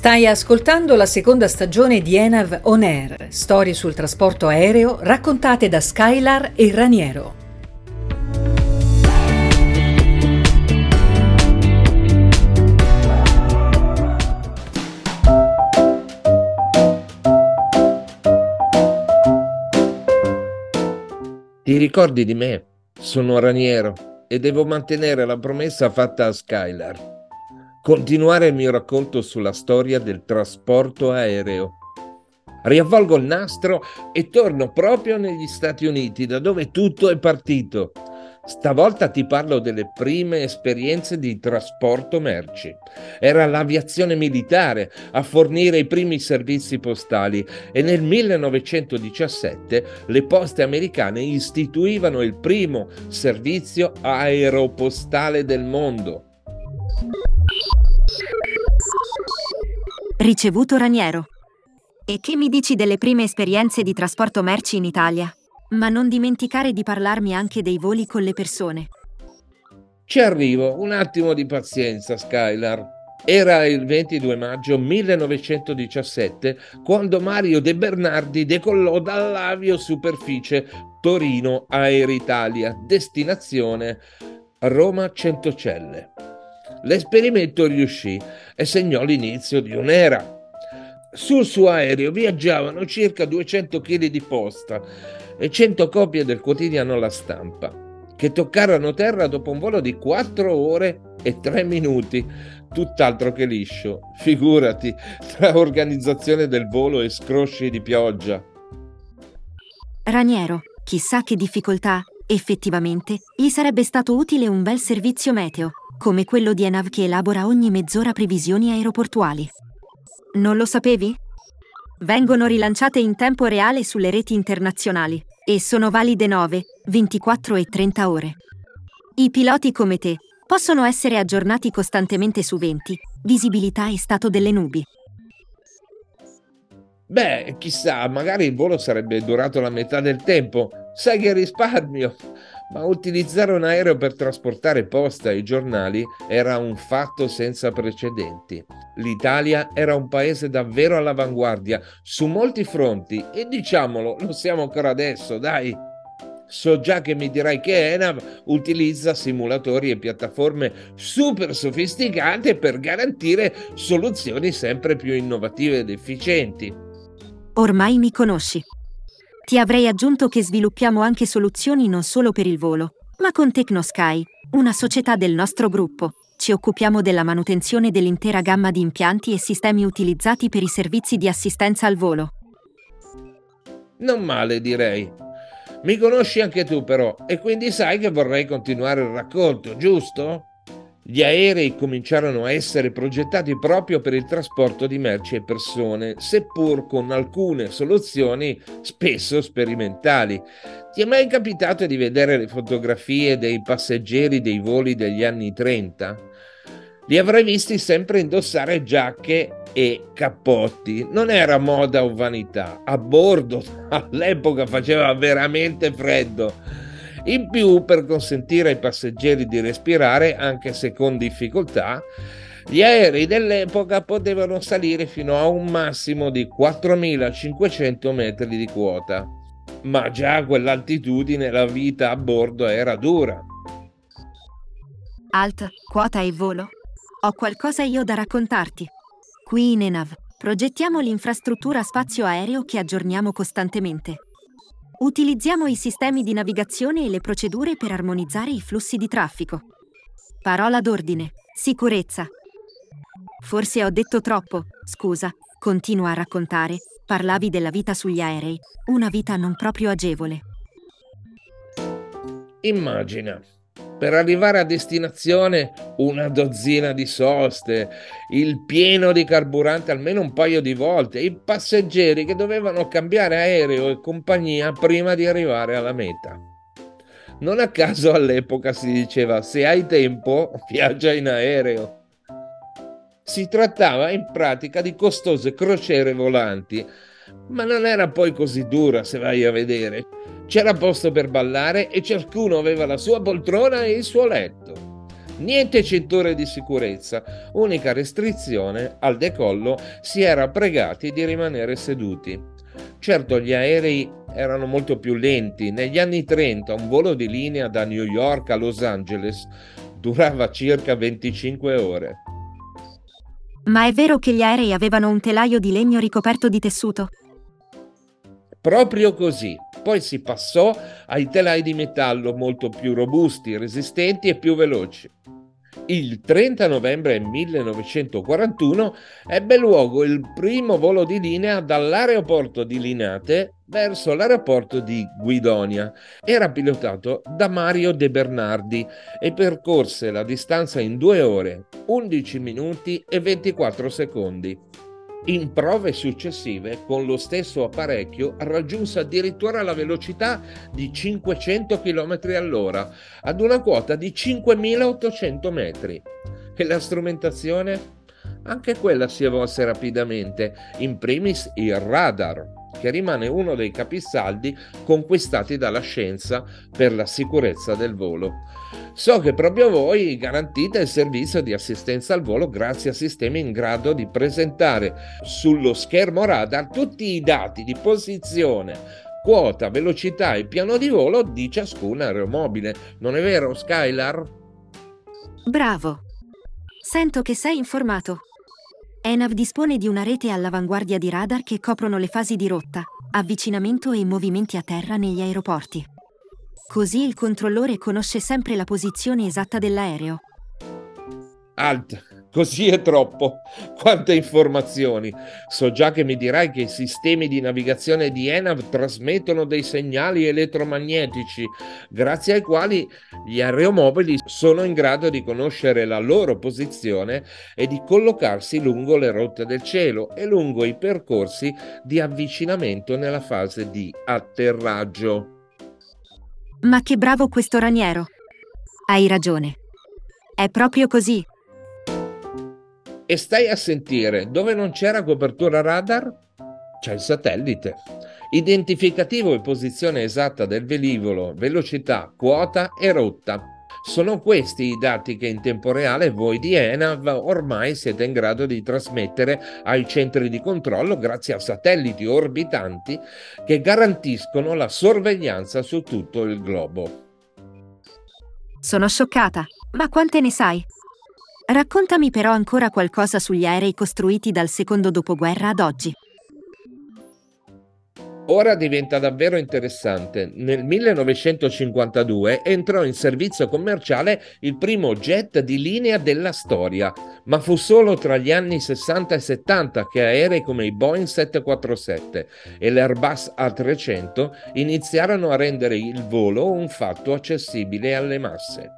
Stai ascoltando la seconda stagione di Enav On Air, storie sul trasporto aereo raccontate da Skylar e Raniero. Ti ricordi di me? Sono Raniero e devo mantenere la promessa fatta a Skylar. Continuare il mio racconto sulla storia del trasporto aereo. Riavvolgo il nastro e torno proprio negli Stati Uniti, da dove tutto è partito. Stavolta ti parlo delle prime esperienze di trasporto merci. Era l'aviazione militare a fornire i primi servizi postali e nel 1917 le poste americane istituivano il primo servizio aeropostale del mondo. Ricevuto, Raniero. E che mi dici delle prime esperienze di trasporto merci in Italia? Ma non dimenticare di parlarmi anche dei voli con le persone. Ci arrivo, un attimo di pazienza, Skylar. Era il 22 maggio 1917 quando Mario De Bernardi decollò dall'avio superficie Torino Aeritalia, destinazione Roma Centocelle. L'esperimento riuscì e segnò l'inizio di un'era. Sul suo aereo viaggiavano circa 200 kg di posta e 100 copie del quotidiano La Stampa, che toccarono terra dopo un volo di 4 ore e 3 minuti, tutt'altro che liscio, figurati, tra organizzazione del volo e scrosci di pioggia. Raniero, chissà che difficoltà, effettivamente, gli sarebbe stato utile un bel servizio meteo, come quello di Enav che elabora ogni mezz'ora previsioni aeroportuali. Non lo sapevi? Vengono rilanciate in tempo reale sulle reti internazionali e sono valide 9, 24 e 30 ore. I piloti come te possono essere aggiornati costantemente su venti, visibilità e stato delle nubi. Beh, chissà, magari il volo sarebbe durato la metà del tempo. Sai che risparmio! Ma utilizzare un aereo per trasportare posta e giornali era un fatto senza precedenti. L'Italia era un paese davvero all'avanguardia su molti fronti e diciamolo, lo siamo ancora adesso, dai! So già che mi dirai che Enav utilizza simulatori e piattaforme super sofisticate per garantire soluzioni sempre più innovative ed efficienti. Ormai mi conosci. Ti avrei aggiunto che sviluppiamo anche soluzioni non solo per il volo, ma con TecnoSky, una società del nostro gruppo. Ci occupiamo della manutenzione dell'intera gamma di impianti e sistemi utilizzati per i servizi di assistenza al volo. Non male, direi. Mi conosci anche tu, però, e quindi sai che vorrei continuare il racconto, giusto? Gli aerei cominciarono a essere progettati proprio per il trasporto di merci e persone, seppur con alcune soluzioni spesso sperimentali. Ti è mai capitato di vedere le fotografie dei passeggeri dei voli degli anni 30? Li avrai visti sempre indossare giacche e cappotti. Non era moda o vanità. A bordo all'epoca faceva veramente freddo. In più, per consentire ai passeggeri di respirare, anche se con difficoltà, gli aerei dell'epoca potevano salire fino a un massimo di 4.500 metri di quota. Ma già a quell'altitudine la vita a bordo era dura. Alt, quota e volo. Ho qualcosa io da raccontarti. Qui in Enav progettiamo l'infrastruttura spazio aereo che aggiorniamo costantemente. Utilizziamo i sistemi di navigazione e le procedure per armonizzare i flussi di traffico. Parola d'ordine, sicurezza. Forse ho detto troppo, scusa, continua a raccontare. Parlavi della vita sugli aerei, una vita non proprio agevole. Immagina, per arrivare a destinazione una dozzina di soste, il pieno di carburante almeno un paio di volte, i passeggeri che dovevano cambiare aereo e compagnia prima di arrivare alla meta. Non a caso all'epoca si diceva: se hai tempo, viaggia in aereo. Si trattava in pratica di costose crociere volanti, ma non era poi così dura se vai a vedere. C'era posto per ballare e ciascuno aveva la sua poltrona e il suo letto. niente cinture di sicurezza, unica restrizione: al decollo si era pregati di rimanere seduti. Certo, gli aerei erano molto più lenti. Negli anni 30 un volo di linea da New York a Los Angeles durava circa 25 ore. Ma è vero che gli aerei avevano un telaio di legno ricoperto di tessuto? Proprio così. Poi si passò ai telai di metallo, molto più robusti, resistenti e più veloci. Il 30 novembre 1941 ebbe luogo il primo volo di linea dall'aeroporto di Linate verso l'aeroporto di Guidonia. Era pilotato da Mario De Bernardi e percorse la distanza in 2 ore, 11 minuti e 24 secondi. In prove successive, con lo stesso apparecchio, raggiunse addirittura la velocità di 500 km all'ora, ad una quota di 5.800 metri. E la strumentazione? Anche quella si evolse rapidamente, in primis il radar, che rimane uno dei capisaldi conquistati dalla scienza per la sicurezza del volo. So che proprio voi garantite il servizio di assistenza al volo grazie a sistemi in grado di presentare sullo schermo radar tutti i dati di posizione, quota, velocità e piano di volo di ciascun aeromobile. Non è vero, Skylar? Bravo! Sento che sei informato. Enav dispone di una rete all'avanguardia di radar che coprono le fasi di rotta, avvicinamento e movimenti a terra negli aeroporti. Così il controllore conosce sempre la posizione esatta dell'aereo. Alt, così è troppo. Quante informazioni. So già che mi dirai che i sistemi di navigazione di Enav trasmettono dei segnali elettromagnetici, grazie ai quali gli aeromobili sono in grado di conoscere la loro posizione e di collocarsi lungo le rotte del cielo e lungo i percorsi di avvicinamento nella fase di atterraggio. Ma che bravo questo Raniero! Hai ragione. È proprio così. E stai a sentire, dove non c'era copertura radar, c'è il satellite. Identificativo e posizione esatta del velivolo, velocità, quota e rotta. Sono questi i dati che in tempo reale voi di Enav ormai siete in grado di trasmettere ai centri di controllo grazie a satelliti orbitanti che garantiscono la sorveglianza su tutto il globo. Sono scioccata, ma quante ne sai? Raccontami però ancora qualcosa sugli aerei costruiti dal secondo dopoguerra ad oggi. Ora diventa davvero interessante. Nel 1952 entrò in servizio commerciale il primo jet di linea della storia, ma fu solo tra gli anni 60 e 70 che aerei come i Boeing 747 e l'Airbus A300 iniziarono a rendere il volo un fatto accessibile alle masse.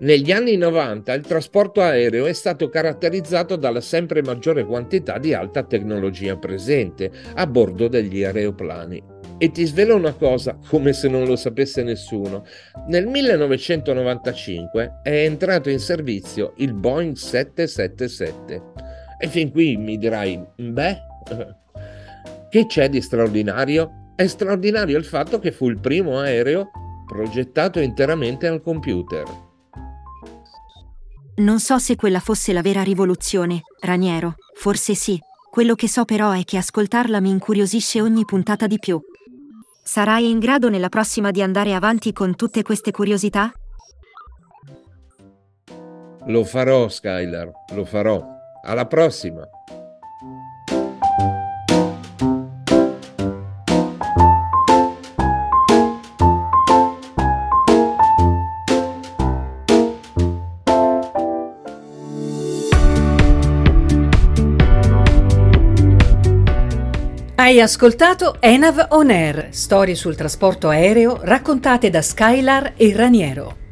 Negli anni 90 il trasporto aereo è stato caratterizzato dalla sempre maggiore quantità di alta tecnologia presente a bordo degli aeroplani. E ti svelo una cosa, come se non lo sapesse nessuno. Nel 1995 è entrato in servizio il Boeing 777. E fin qui mi dirai, che c'è di straordinario? È straordinario il fatto che fu il primo aereo progettato interamente al computer. Non so se quella fosse la vera rivoluzione, Raniero. Forse sì. Quello che so però è che ascoltarla mi incuriosisce ogni puntata di più. Sarai in grado nella prossima di andare avanti con tutte queste curiosità? Lo farò, Skylar, lo farò. Alla prossima! Hai ascoltato Enav On Air, storie sul trasporto aereo raccontate da Skylar e Raniero.